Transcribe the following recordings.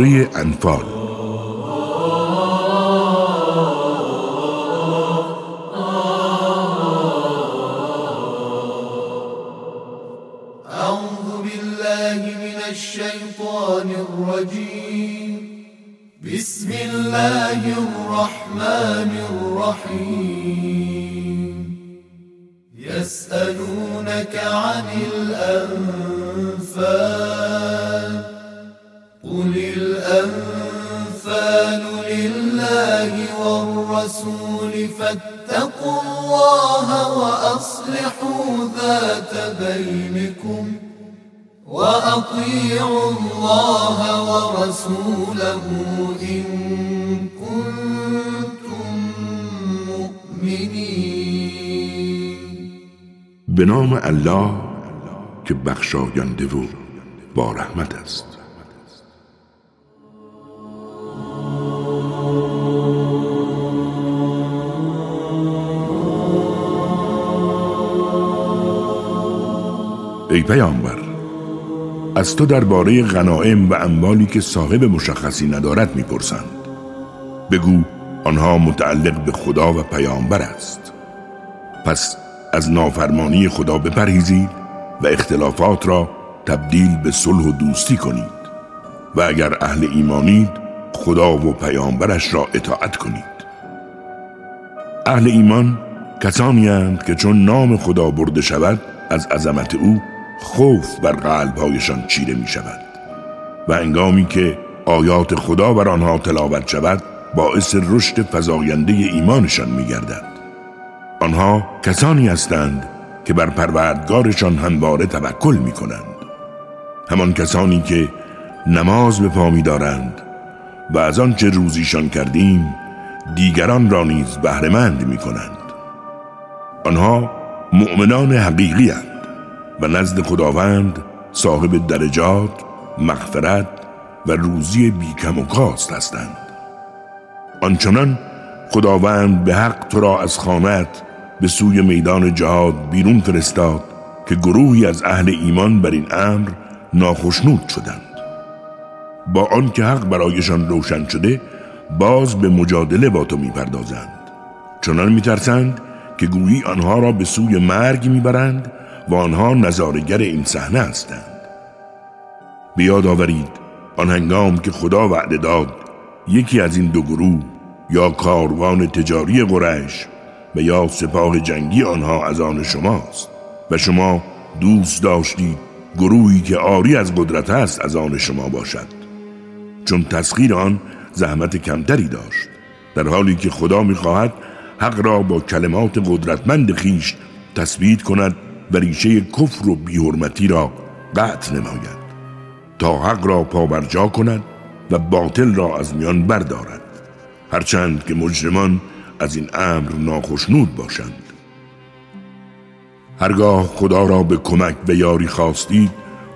سوره انفال. اعوذ بالله من الشیطان الرجیم. بسم الله الرحمن الرحیم. يسألونك عن الأنفال قل الأنفال لله والرسول فاتقوا الله وأصلحوا ذات بينكم وأطيعوا الله ورسوله إن كنتم مؤمنين. به نام الله که بخشاینده و با رحمت است. ای پیامبر، از تو درباره غنایم و اموالی که صاحب مشخصی ندارد میپرسند. بگو آنها متعلق به خدا و پیامبر است، پس از نافرمانی خدا بپرهیزید و اختلافات را تبدیل به صلح و دوستی کنید، و اگر اهل ایمانید خدا و پیامبرش را اطاعت کنید. اهل ایمان کسانی هستند که چون نام خدا برده شود از عظمت او خوف بر قلب‌هایشان چیره می شود و هنگامی که آیات خدا بر آنها تلاوت شود باعث رشد فزاینده ایمانشان می گردد. آنها کسانی هستند که بر پروردگارشان همواره توکل می کنند. همان کسانی که نماز به پا می دارند و از آنچه روزیشان کردیم دیگران را نیز بهره‌مند می کنند. آنها مؤمنان حقیقی اند و نزد خداوند صاحب درجات، مغفرت و روزی بی کم و کاست هستند. آنچنان خداوند به حق تو را از خانه‌ات به سوی میدان جهاد بیرون فرستاد که گروهی از اهل ایمان بر این امر ناخشنود شدند. با آنکه حق برایشان روشن شده باز به مجادله با تو میپردازند، چنان میترسند که گویی آنها را به سوی مرگ میبرند و آنها نظاره‌گر این صحنه هستند. به یاد آورید آن هنگام که خدا وعده داد یکی از این دو گروه، یا کاروان تجاری قریش و یا سپاه جنگی آنها از آن شماست، و شما دوست داشتید گروهی که عاری از قدرت است از آن شما باشد، چون تسخیر آن زحمت کمتری داشت، در حالی که خدا می‌خواهد حق را با کلمات قدرتمند خویش تثبیت کند و ریشه کفر و بی‌حرمتی را قطع نماید تا حق را پابرجا کند و باطل را از میان بردارد، هرچند که مجرمان از این امر ناخشنود باشند. هرگاه خدا را به کمک و یاری خواستید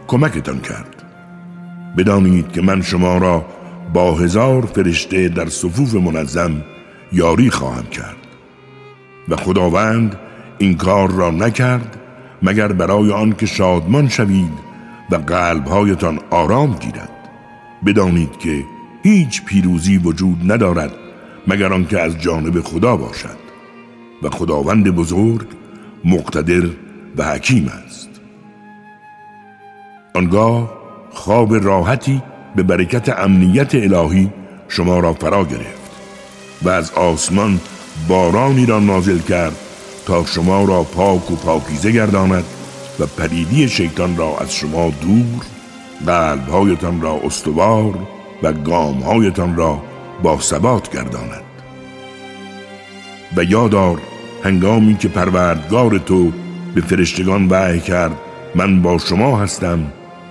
کمکتان کرد. بدانید که من شما را با 1000 فرشته در صفوف منظم یاری خواهم کرد، و خداوند این کار را نکرد مگر برای آن که شادمان شوید و قلب‌هایتان آرام گیرد. بدانید که هیچ پیروزی وجود ندارد مگر آنکه از جانب خدا باشد، و خداوند بزرگ مقتدر و حکیم است. آنگاه خواب راحتی به برکت امنیت الهی شما را فرا گرفت و از آسمان بارانی را نازل کرد تا شما را پاک و پاکیزه گرداند و پلیدی شیطان را از شما دور، قلب‌هایتان را استوار و گام‌هایتان را با ثبات گرداند. و یاد دار هنگامی که پروردگار تو به فرشتگان وحی کرد من با شما هستم،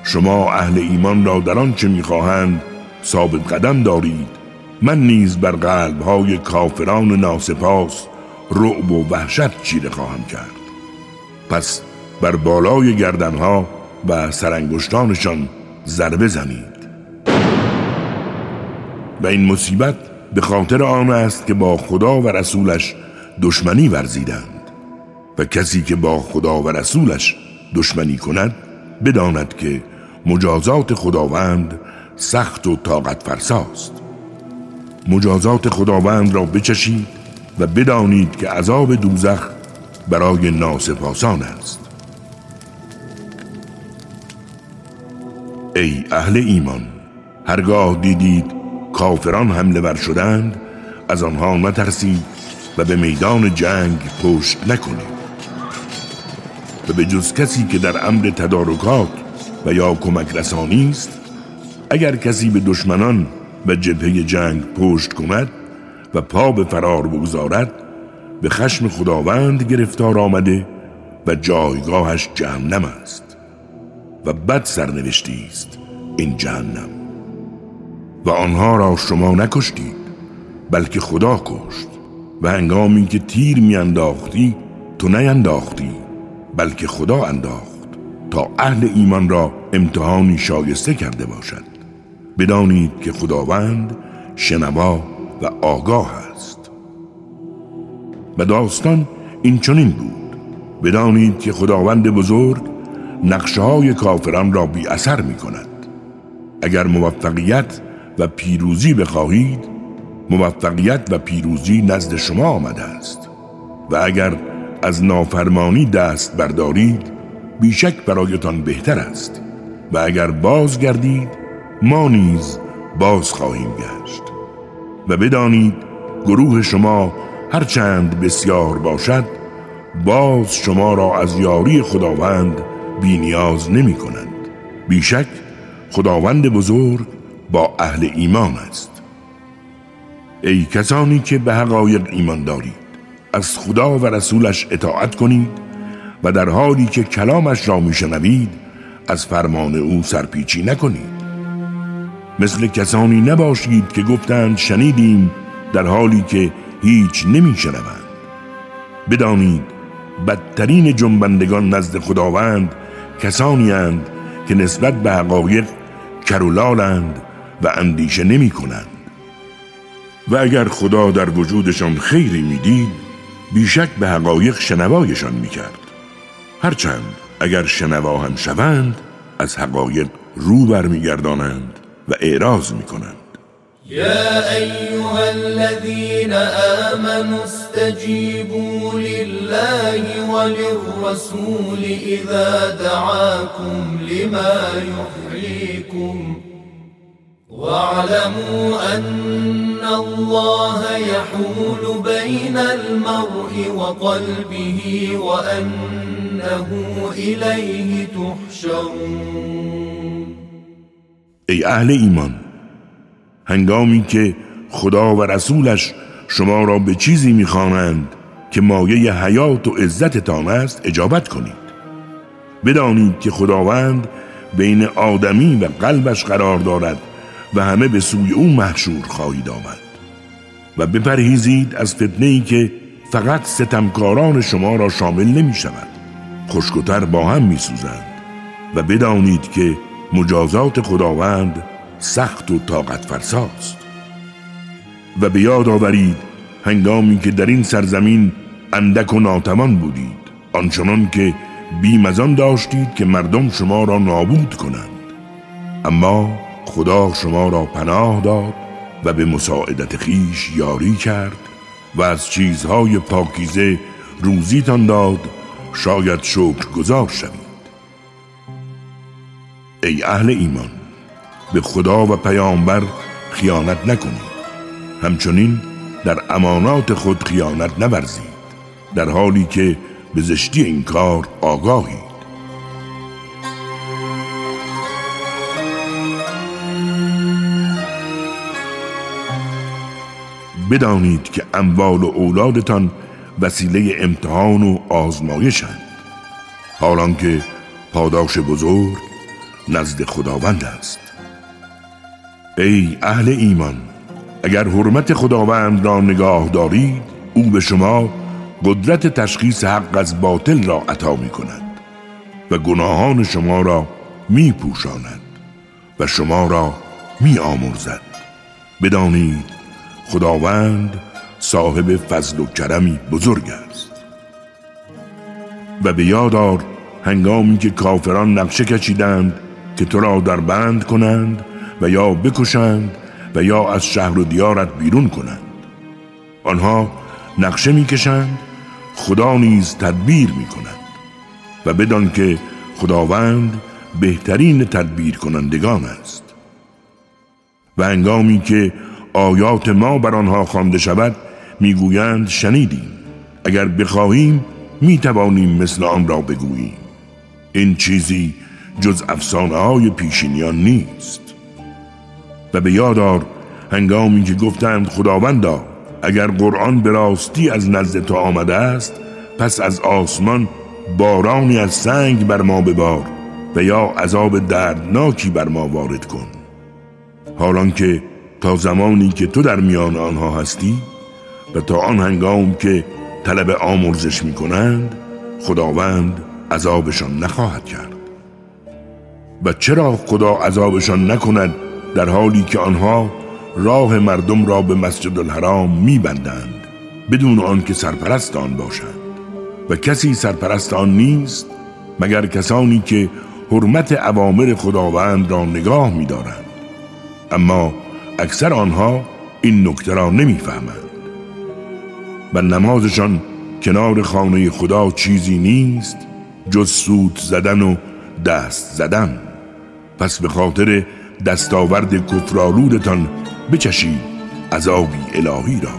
شما اهل ایمان را در آنچه می‌خواهند ثابت قدم دارید، من نیز بر قلب‌های کافران ناسپاس رعب و وحشت چیره خواهم کرد، پس بر بالای گردنها و سرانگشتانشان ضربه زنید. و این مصیبت به خاطر آن است که با خدا و رسولش دشمنی ورزیدند، و کسی که با خدا و رسولش دشمنی کند بداند که مجازات خداوند سخت و طاقت فرساست. مجازات خداوند را بچشید و بدانید که عذاب دوزخ برای ناسپاسان است. ای اهل ایمان، هرگاه دیدید کافران حمله ور شدند از آنها نترسید و به میدان جنگ پشت نکنید و به جز کسی که در امر تدارکات و یا کمک رسانی است، اگر کسی به دشمنان و جبهه جنگ پشت کند و پا به فرار بگذارد، به خشم خداوند گرفتار آمده و جایگاهش جهنم است و بد سرنوشتی است این جهنم. و آنها را شما نکشتید بلکه خدا کشت، و هنگامی که تیر میانداختی تو نینداختی بلکه خدا انداخت تا اهل ایمان را امتحانی شایسته کرده باشد. بدانید که خداوند شنوا و آگاه است. و داستان این چنین بود: بدانید که خداوند بزرگ نقشه‌های کافران را بی اثر می کند. اگر موفقیت و پیروزی بخواهید، موفقیت و پیروزی نزد شما آمده است، و اگر از نافرمانی دست بردارید بیشک برایتان بهتر است، و اگر بازگردید ما نیز باز خواهیم گشت. و بدانید گروه شما هرچند بسیار باشد باز شما را از یاری خداوند بی نیاز نمی کنند. بیشک خداوند بزرگ با اهل ایمان است. ای کسانی که به حقایق ایمان دارید، از خدا و رسولش اطاعت کنید و در حالی که کلامش را میشنوید از فرمان او سرپیچی نکنید. مثل کسانی نباشید که گفتند شنیدیم در حالی که هیچ نمیشنوند. بدانید بدترین جنبندگان نزد خداوند کسانی اند که نسبت به حقایق کرولالند و اندیشه نمی کنند. و اگر خدا در وجودشان خیری میدید بیشک به حقایق شنوایشان میکرد، هرچند اگر شنوا هم شوند از حقایق رو برمیگردانند و اعراض میکنند. یا ایها الذین آمنوا استجیبوا لله و للرسول اذا دعاكم لما یحییکم وَاعْلَمُوا أَنَّ اللَّهَ يَحُولُ بَيْنَ الْمَرْءِ وَقَلْبِهِ وَأَنَّهُ إِلَيْهِ تُحْشَرُونَ. ای اهل ایمان، هنگامی که خدا و رسولش شما را به چیزی می‌خوانند که مایه حیات و عزتتان است اجابت کنید. بدانید که خداوند بین آدمی و قلبش قرار دارد و همه به سوی او محشور خواهید آمد. و بپرهیزید از فتنه‌ای که فقط ستمکاران شما را شامل نمی شود، خشک‌وتر با هم می سوزند. و بدانید که مجازات خداوند سخت و طاقت فرساست. و به یاد آورید هنگامی که در این سرزمین اندک و ناتوان بودید، آنچنان که بیم از آن داشتید که مردم شما را نابود کنند، اما خدا شما را پناه داد و به مساعدت خویش یاری کرد و از چیزهای پاکیزه روزیتان داد، شاید شکرگزار شوید. ای اهل ایمان، به خدا و پیامبر خیانت نکنید، همچنین در امانات خود خیانت نورزید، در حالی که به زشتی این کار آگاهید. بدانید که اموال و اولادتان وسیله امتحان و آزمایشند، حالان که پاداش بزرگ نزد خداوند است. ای اهل ایمان، اگر حرمت خداوند را نگاه دارید، او به شما قدرت تشخیص حق از باطل را عطا می کند و گناهان شما را می پوشاند و شما را می آمرزد. بدانید خداوند صاحب فضل و کرمی بزرگ است. و به یاد آر هنگامی که کافران نقشه کشیدند که تو را در بند کنند و یا بکشند و یا از شهر و دیارت بیرون کنند. آنها نقشه میکشند، خدا نیز تدبیر میکند و بدان که خداوند بهترین تدبیر کنندگان است. و هنگامی که آیات ما بر آنها خوانده شود میگویند شنیدیم، اگر بخواهیم میتوانیم مثل آن را بگوییم. این چیزی جز افسانه های پیشینیان نیست. و به یاد آر هنگامی که گفتند خداوندا اگر قرآن به راستی از نزد تو آمده است پس از آسمان بارانی از سنگ بر ما ببار و یا عذاب دردناکی بر ما وارد کن، حالان که تا زمانی که تو در میان آنها هستی و تا آن هنگام که طلب آمرزش می کنند خداوند عذابشان نخواهد کرد. و چرا خدا عذابشان نکند در حالی که آنها راه مردم را به مسجد الحرام می بندند بدون آن که سرپرست آن باشند و کسی سرپرست آن نیست مگر کسانی که حرمت اوامر خداوند را نگاه می دارند. اما اکثر آنها این نکته را نمی فهمند و نمازشان کنار خانه خدا چیزی نیست جز سوت زدن و دست زدن. پس به خاطر دستاورد کفرآلودتان بچشید عذابی الهی را.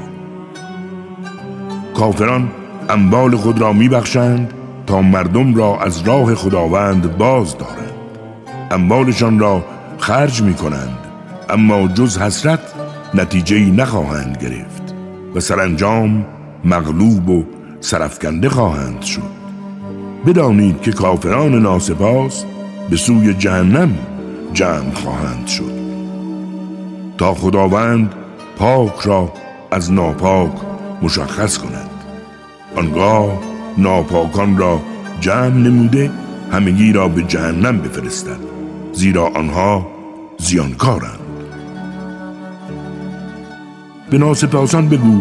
کافران اموال خود را میبخشند تا مردم را از راه خداوند باز دارند، اموالشان را خرج میکنند اما جز حسرت نتیجه‌ای نخواهند گرفت و سرانجام مغلوب و سرفکنده خواهند شد. بدانید که کافران ناسپاس به سوی جهنم جمع خواهند شد تا خداوند پاک را از ناپاک مشخص کند. آنگاه ناپاکان را جمع نموده همگی را به جهنم بفرستد، زیرا آنها زیانکارند. به ناسپاسان بگو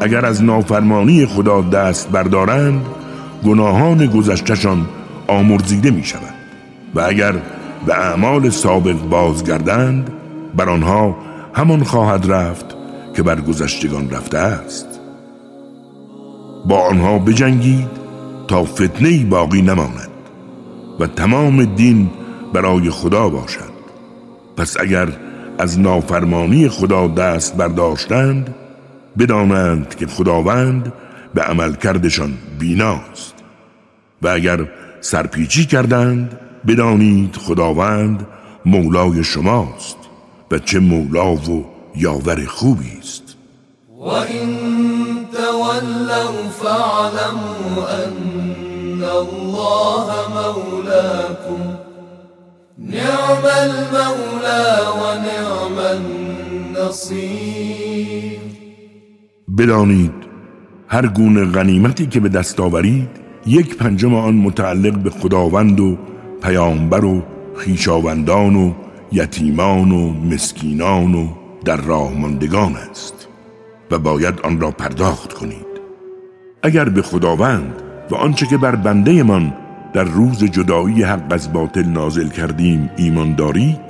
اگر از نافرمانی خدا دست بردارند گناهان گذشتهشان آمرزیده می شود و اگر به اعمال سابق بازگردند بر آنها همان خواهد رفت که بر گذشتگان رفته است. با آنها بجنگید تا فتنه‌ای باقی نماند و تمام دین برای خدا باشد. پس اگر از نافرمانی خدا دست برداشتند بدانند که خداوند به عملکردشان بیناست و اگر سرپیچی کردند بدانید خداوند مولای شماست و چه مولا و یاور خوبی است. و ان تولوا فاعلموا ان الله مولاكم نعم المولى و نعم النصير. بدانید هر گونه غنیمتی که به دست آورید 1/5 آن متعلق به خداوند و پیامبر و خویشاوندان و یتیمان و مسکینان و در راه ماندگان است و باید آن را پرداخت کنید. اگر به خداوند و آنچه که بر بنده من در روز جدایی حق از باطل نازل کردیم ایمان دارید،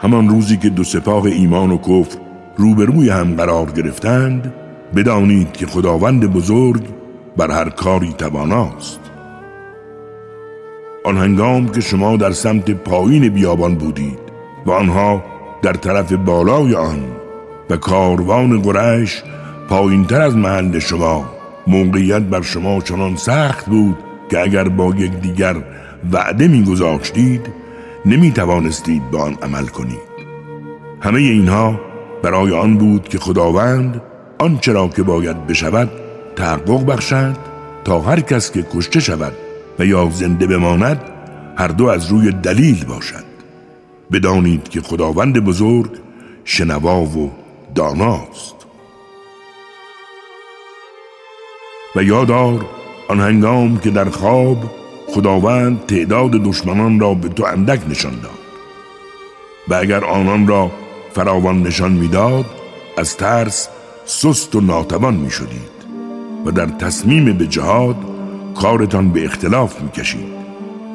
همان روزی که دو سپاه ایمان و کفر روبروی هم قرار گرفتند بدانید که خداوند بزرگ بر هر کاری تواناست. آن هنگام که شما در سمت پایین بیابان بودید و آنها در طرف بالای آن و کاروان قریش پایین تر از محل شما، موقعیت بر شما چنان سخت بود که اگر با یک دیگر وعده می گذاشتید نمی توانستید به آن عمل کنید. همه اینها برای آن بود که خداوند آنچه را که باید بشود تحقق بخشد تا هر کس که کشته شود و یا زنده بماند هر دو از روی دلیل باشد. بدانید که خداوند بزرگ شنوا و داناست. و یاد آر آن هنگام که در خواب خداوند تعداد دشمنان را به تو اندک نشان داد و اگر آنان را فراوان نشان میداد از ترس سست و ناتوان می شدید و در تصمیم به جهاد کارتان به اختلاف میکشید.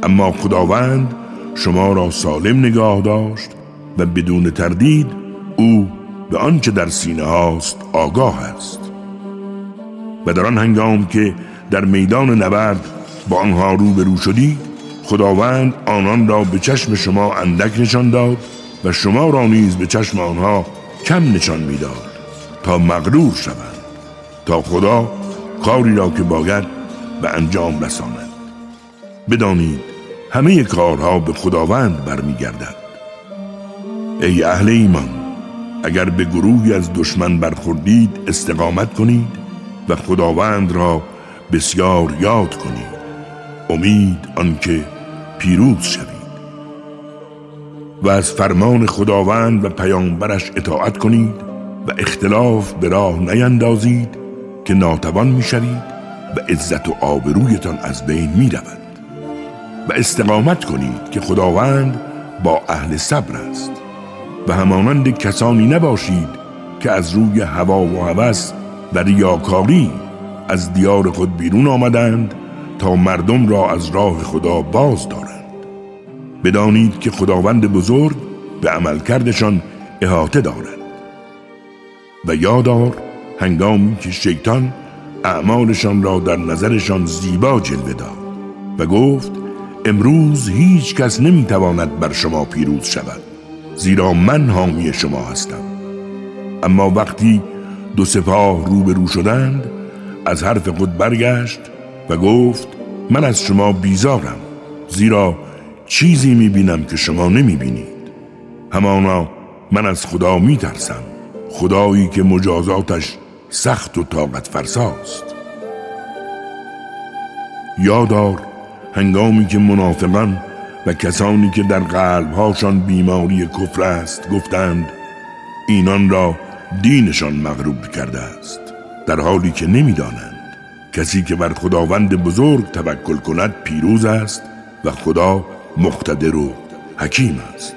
اما خداوند شما را سالم نگاه داشت و بدون تردید او به آنچه در سینه هاست آگاه است. و در آن هنگام که در میدان نبرد با آنها روبرو شدید، خداوند آنان را به چشم شما اندک نشان داد و شما را نیز به چشم آنها کم نشان می‌داد تا مغرور شوند، تا خدا کاری را که باید به انجام رساند. بدانید همه کارها به خداوند برمیگردد. ای اهل ایمان، اگر به گروهی از دشمن برخوردید استقامت کنید و خداوند را بسیار یاد کنید، امید آنکه پیروز شوید. و از فرمان خداوند و پیامبرش اطاعت کنید و اختلاف به راه نیندازید که ناتوان میشوید و عزت و آبرویتان از بین میرود. و استقامت کنید که خداوند با اهل صبر است. و همانند کسانی نباشید که از روی هوا و هوس و ریاکاری از دیار خود بیرون آمدند تا مردم را از راه خدا باز دارند. بدانید که خداوند بزرگ به عملکردشان احاطه دارد. و یادآور هنگامی که شیطان اعمالشان را در نظرشان زیبا جلوه داد و گفت امروز هیچ کس نمیتواند بر شما پیروز شود، زیرا من حامی شما هستم. اما وقتی دو سپاه روبرو شدند، از حرف خود برگشت و گفت من از شما بیزارم، زیرا چیزی میبینم که شما نمیبینید. همانا من از خدا میترسم، خدایی که مجازاتش سخت و طاقت فرساست. یادآور هنگامی که منافقان و کسانی که در قلبهاشان بیماری کفر است گفتند اینان را دینشان مغلوب کرده است، در حالی که نمیدانند کسی که بر خداوند بزرگ توکل کند پیروز است و خدا مقتدر و حکیم است.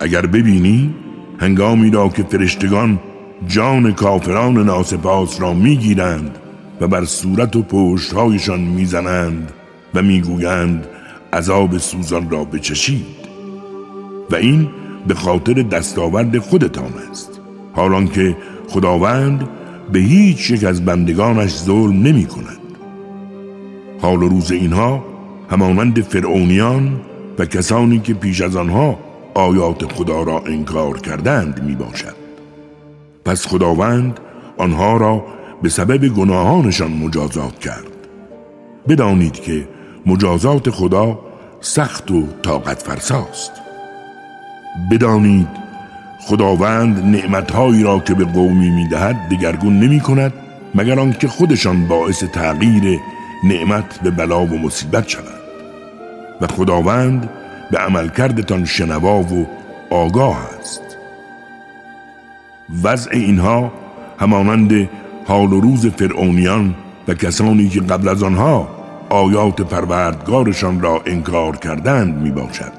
اگر ببینی هنگامی را که فرشتگان جان کافران ناسپاس را میگیرند و بر صورت و پشتهایشان میزنند و میگویند عذاب سوزان را بچشید، و این به خاطر دستاورد خودتان است، حالان که خداوند به هیچ یک از بندگانش ظلم نمی کند. حال و روز اینها همانند فرعونیان و کسانی که پیش از آنها آیات خدا را انکار کردند می باشد. پس خداوند آنها را به سبب گناهانشان مجازات کرد. بدانید که مجازات خدا سخت و طاقت فرساست. بدانید خداوند نعمتهایی را که به قومی میدهد دگرگون نمی کند، مگر آنکه خودشان باعث تغییر نعمت به بلا و مصیبت شوند. و خداوند به عملکردتان شنوا و آگاه است. وضع اینها همانند حال و روز فرعونیان و کسانی که قبل از آنها آیات پروردگارشان را انکار کردند می باشد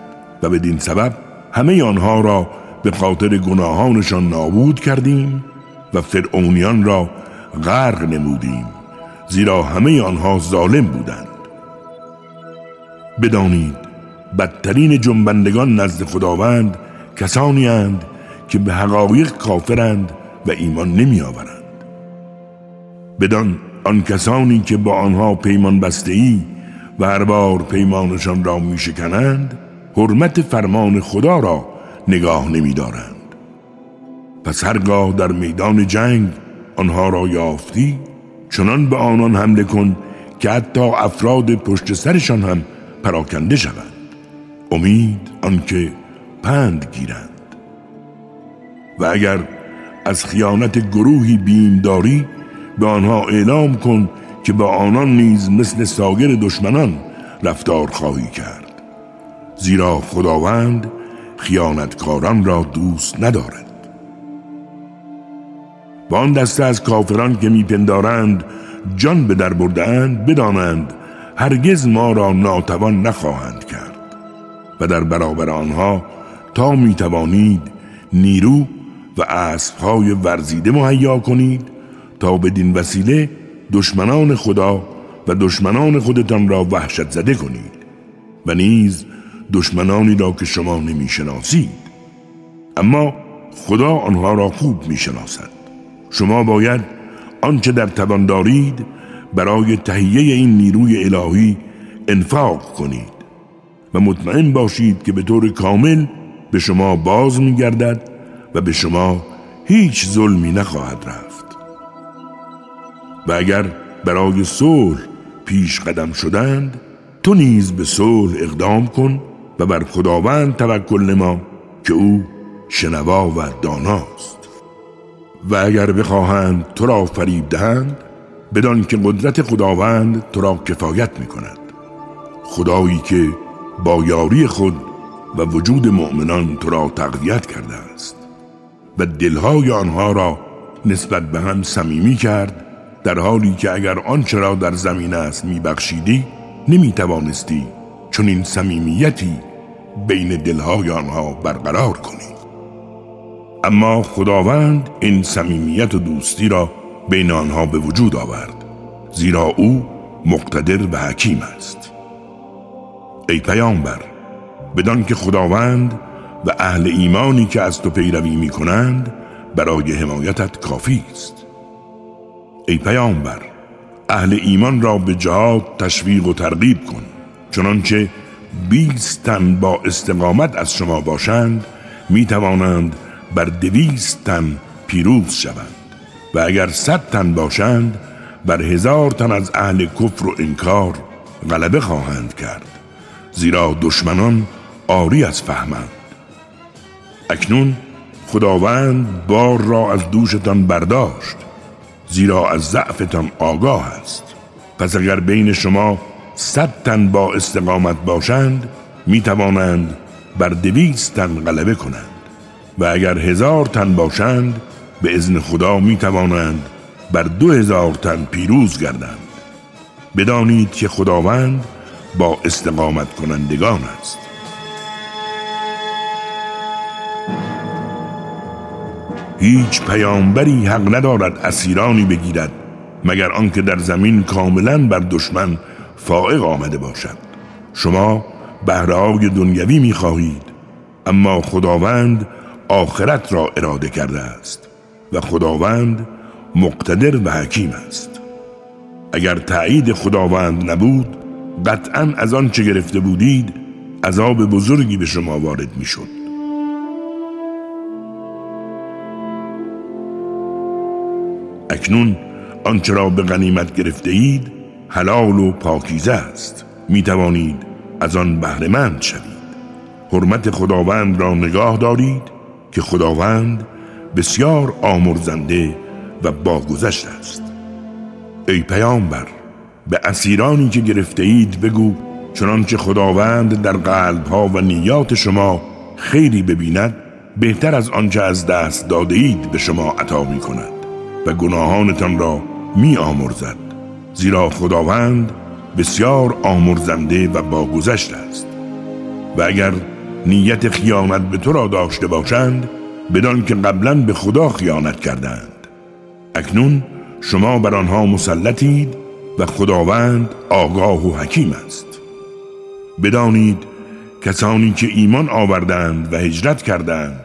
و بدین سبب همه آنها را به خاطر گناهانشان نابود کردیم و فرعونیان را غرق نمودیم، زیرا همه آنها ظالم بودند. بدانید بدترین جنبندگان نزد خداوند کسانی اند که به حقایق کافرند و ایمان نمی آورند. بدان آن کسانی که با آنها پیمان بسته‌ای و هر بار پیمانشان را می شکنند حرمت فرمان خدا را نگاه نمی دارند. پس هرگاه در میدان جنگ آنها را یافتی چنان به آنان حمله کن که حتی افراد پشت سرشان هم پراکنده شوند، امید آنکه پند گیرند. و اگر از خیانت گروهی بیم داری به آنها اعلام کن که با آنان نیز مثل سایر دشمنان رفتار خواهی کرد، زیرا خداوند خیانتکاران را دوست ندارد. و آن دسته از کافران که میپندارند جان به در برده‌اند بدانند هرگز ما را ناتوان نخواهند کرد. و در برابر آنها تا میتوانید نیرو و اسبهای ورزیده مهیا کنید تا بدین وسیله دشمنان خدا و دشمنان خودتان را وحشت زده کنید. و نیز دشمنانی را که شما نمی شناسید، اما خدا آنها را خوب می شناسد. شما باید آنچه در توان دارید برای تهیه این نیروی الهی انفاق کنید و مطمئن باشید که به طور کامل به شما باز می گردد و به شما هیچ ظلمی نخواهد رفت. و اگر برای صلح پیش قدم شدند، تو نیز به صلح اقدام کن و بر خداوند توکل نما که او شنوا و داناست. و اگر بخواهند تو را فریب دهند، بدان که قدرت خداوند تو را کفایت می کند. خدایی که با یاری خود و وجود مؤمنان تو را تقویت کرده است و دلهای آنها را نسبت به هم صمیمی کرد، در حالی که اگر آنچه را در زمین است میبخشیدی، نمیتوانستی چون این صمیمیتی بین دلهای آنها برقرار کنی. اما خداوند این صمیمیت و دوستی را بین آنها به وجود آورد، زیرا او مقتدر و حکیم است. ای پیامبر، بدان که خداوند و اهل ایمانی که از تو پیروی می کنند برای حمایتت کافی است. ای پیامبر، اهل ایمان را به جهاد تشویق و ترغیب کن، چنانچه 20 تن با استقامت از شما باشند می توانند بر 200 تن پیروز شوند، و اگر 100 تن باشند بر 1000 تن از اهل کفر و انکار غلبه خواهند کرد، زیرا دشمنان عاری از فهمند. اکنون خداوند بار را از دوشتان برداشت، زیرا از ضعفتان آگاه است. پس اگر بین شما 100 تن با استقامت باشند، می توانند بر 200 تن غلبه کنند، و اگر 1000 تن باشند به اذن خدا می توانند بر 2000 تن پیروز گردند. بدانید که خداوند با استقامت کنندگان است. هیچ پیامبری حق ندارد اسیرانی بگیرد مگر آنکه در زمین کاملا بر دشمن فائق آمده باشد. شما بهره‌های دنیوی می‌خواهید، اما خداوند آخرت را اراده کرده است و خداوند مقتدر و حکیم است. اگر تأیید خداوند نبود، قطعاً از آن چه گرفته بودید عذاب بزرگی به شما وارد می‌شد. اکنون آنچه را به غنیمت گرفته اید حلال و پاکیزه است، می توانید از آن بهره مند شوید. حرمت خداوند را نگاه دارید که خداوند بسیار آمرزنده و باگذشت است. ای پیامبر، به اسیرانی که گرفته اید بگو چنانچه خداوند در قلبها و نیات شما خیری ببیند، بهتر از آنچه از دست داده اید به شما عطا می کند و گناهانتان را می آمرزد، زیرا خداوند بسیار آمرزنده و باگذشت است. و اگر نیت خیانت به تو را داشته باشند، بدان که قبلا به خدا خیانت کردند. اکنون شما بر آنها مسلطید و خداوند آگاه و حکیم است. بدانید کسانی که ایمان آوردند و هجرت کردند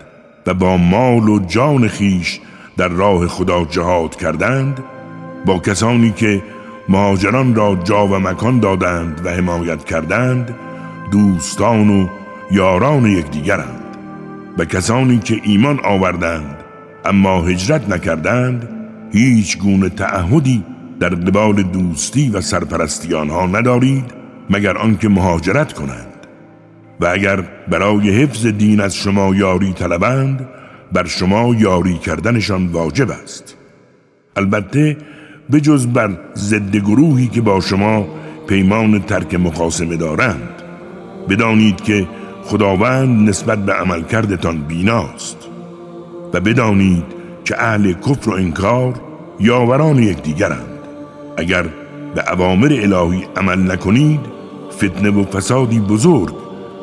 و با مال و جان خیش در راه خدا جهاد کردند، با کسانی که مهاجران را جا و مکان دادند و حمایت کردند دوستان و یاران یکدیگرند. و کسانی که ایمان آوردند اما هجرت نکردند، هیچ گونه تعهدی در قبال دوستی و سرپرستی آنها ندارید مگر آنکه مهاجرت کنند. و اگر برای حفظ دین از شما یاری طلبند، بر شما یاری کردنشان واجب است، البته بجز بر ضد گروهی که با شما پیمان ترک مخاصمه دارند. بدانید که خداوند نسبت به عملکردتان بیناست. و بدانید که اهل کفر و انکار یاوران یکدیگرند. اگر به اوامر الهی عمل نکنید، فتنه و فسادی بزرگ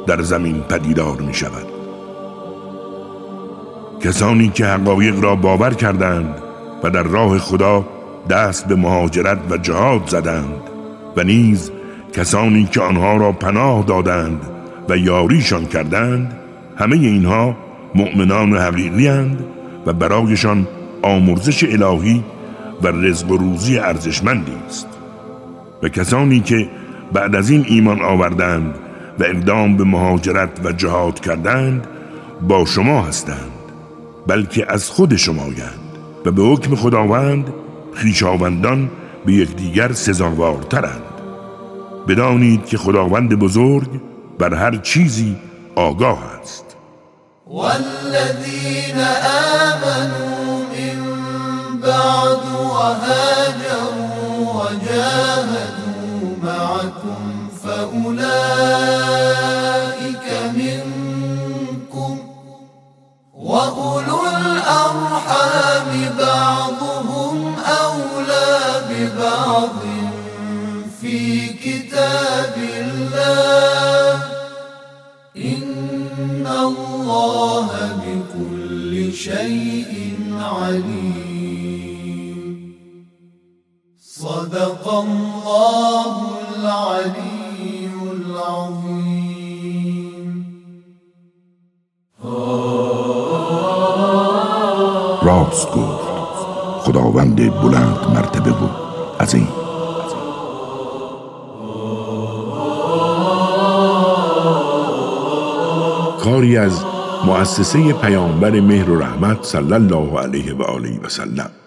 در زمین پدیدار می شود. کسانی که حقایق را باور کردند و در راه خدا دست به مهاجرت و جهاد زدند، و نیز کسانی که آنها را پناه دادند و یاریشان کردند، همه اینها مؤمنان حقیقی اند و برایشان آمرزش الهی و رزق و روزی ارزشمندی است. و کسانی که بعد از این ایمان آوردند و اقدام به مهاجرت و جهاد کردند با شما هستند، بلکه از خود شمایند و به حکم خداوند خویشاوندان به یکدیگر سزاوارترند. بدانید که خداوند بزرگ بر هر چیزی آگاه است. والذین آمنوا من بعد وهاجروا وجاهدوا معكم فأولئك منكم وأولو الأرحام بعضهم أولى ببعض في كتاب الله إن الله بكل شيء عليم. صدق الله العليم. راست گفت خداوند بلند مرتبه و عظیم. کاری از مؤسسه پیامبر مهر و رحمت صلی الله علیه و آله و سلم.